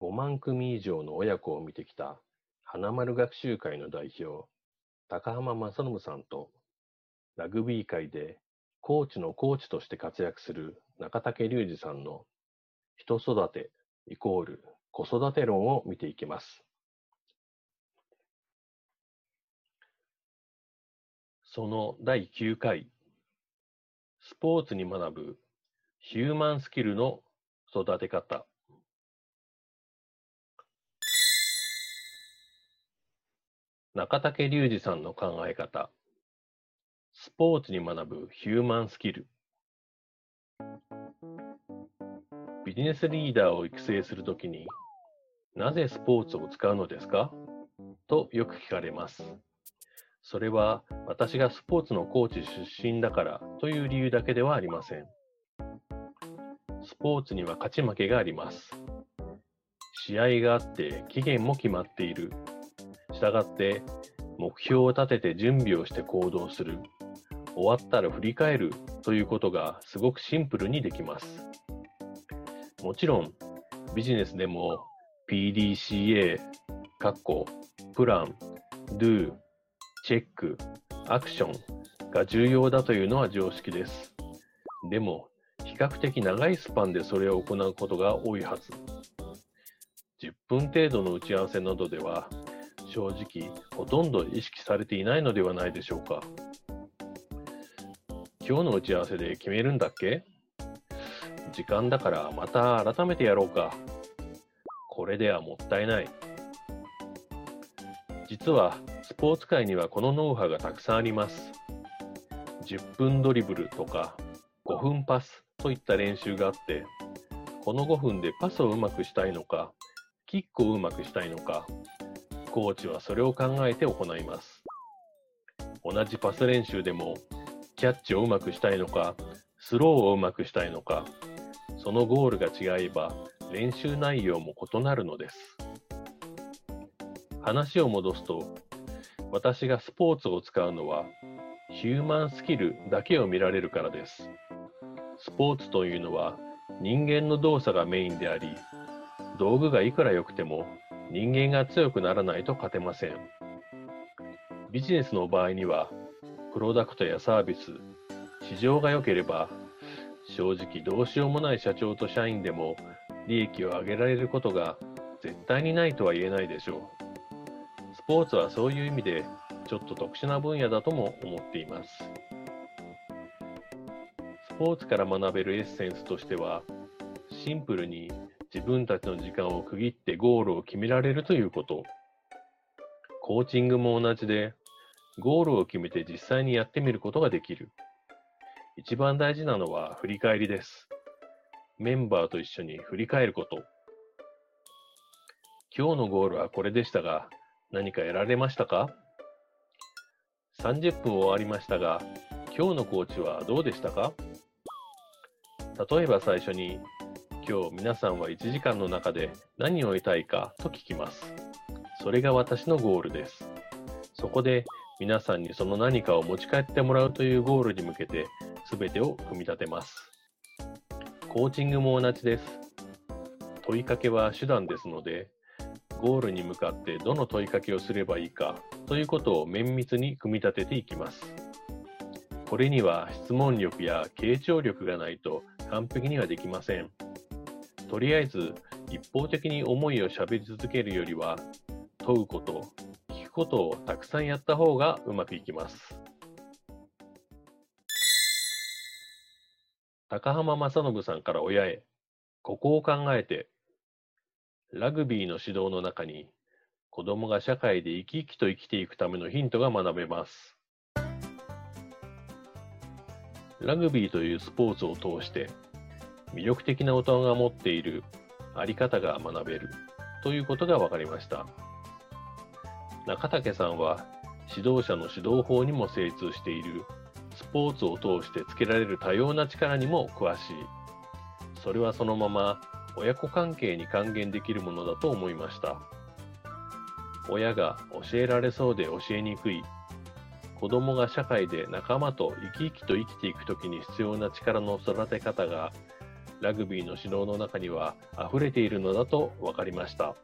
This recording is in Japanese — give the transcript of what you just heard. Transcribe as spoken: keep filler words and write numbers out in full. ごまんくみ以上の親子を見てきた花丸学習会の代表、高浜正信さんと、ラグビー界でコーチのコーチとして活躍する中竹隆二さんの人育てイコール子育て論を見ていきます。そのだいきゅうかい、スポーツに学ぶヒューマンスキルの育て方。中竹隆二さんの考え方、スポーツに学ぶヒューマンスキル。ビジネスリーダーを育成するときに、なぜスポーツを使うのですかとよく聞かれます。それは私がスポーツのコーチ出身だからという理由だけではありません。スポーツには勝ち負けがあります。試合があって期限も決まっている。したがって目標を立てて準備をして行動する。終わったら振り返るということがすごくシンプルにできます。もちろんビジネスでも ピーディーシーエー、プラン、Do、チェック、アクションが重要だというのは常識です。でも比較的長いスパンでそれを行うことが多いはず。じゅっぷん程度の打ち合わせなどでは正直ほとんど意識されていないのではないでしょうか。今日の打ち合わせで決めるんだっけ？時間だからまた改めてやろうか。これではもったいない。実はスポーツ界にはこのノウハウがたくさんあります。じゅっぷんドリブルとかごふんパスといった練習があって、このごふんでパスをうまくしたいのか、キックをうまくしたいのか、コーチはそれを考えて行います。同じパス練習でもキャッチをうまくしたいのか、スローをうまくしたいのか、そのゴールが違えば練習内容も異なるのです。話を戻すと、私がスポーツを使うのはヒューマンスキルだけを見られるからです。スポーツというのは人間の動作がメインであり、道具がいくら良くても人間が強くならないと勝てません。ビジネスの場合には、プロダクトやサービス、市場が良ければ、正直どうしようもない社長と社員でも利益を上げられることが絶対にないとは言えないでしょう。スポーツはそういう意味でちょっと特殊な分野だとも思っています。スポーツから学べるエッセンスとしては、シンプルに自分たちの時間を区切ってゴールを決められるということ。コーチングも同じで、ゴールを決めて実際にやってみることができる。一番大事なのは振り返りです。メンバーと一緒に振り返ること。今日のゴールはこれでしたが、何か得られましたか？さんじゅっぷん終わりましたが、今日のコーチはどうでしたか？例えば最初に、今日皆さんはいちじかんの中で何を得たいかと聞きます。それが私のゴールです。そこで皆さんにその何かを持ち帰ってもらうというゴールに向けて全てを組み立てます。コーチングも同じです。問いかけは手段ですので、ゴールに向かってどの問いかけをすればいいかということを綿密に組み立てていきます。これには質問力や傾聴力がないと完璧にはできません。とりあえず一方的に思いを喋り続けるよりは、問うこと、聞くことをたくさんやった方がうまくいきます。高浜正信さんから親へ、ここを考えて。ラグビーの指導の中に、子どもが社会で生き生きと生きていくためのヒントが学べます。ラグビーというスポーツを通して、魅力的な大人が持っているあり方が学べるということが分かりました。中竹さんは指導者の指導法にも精通しているスポーツを通してつけられる多様な力にも詳しい。それはそのまま親子関係に還元できるものだと思いました。親が教えられそうで教えにくい、子どもが社会で仲間と生き生きと生きていくときに必要な力の育て方がラグビーの指導の中にはあふれているのだと分かりました。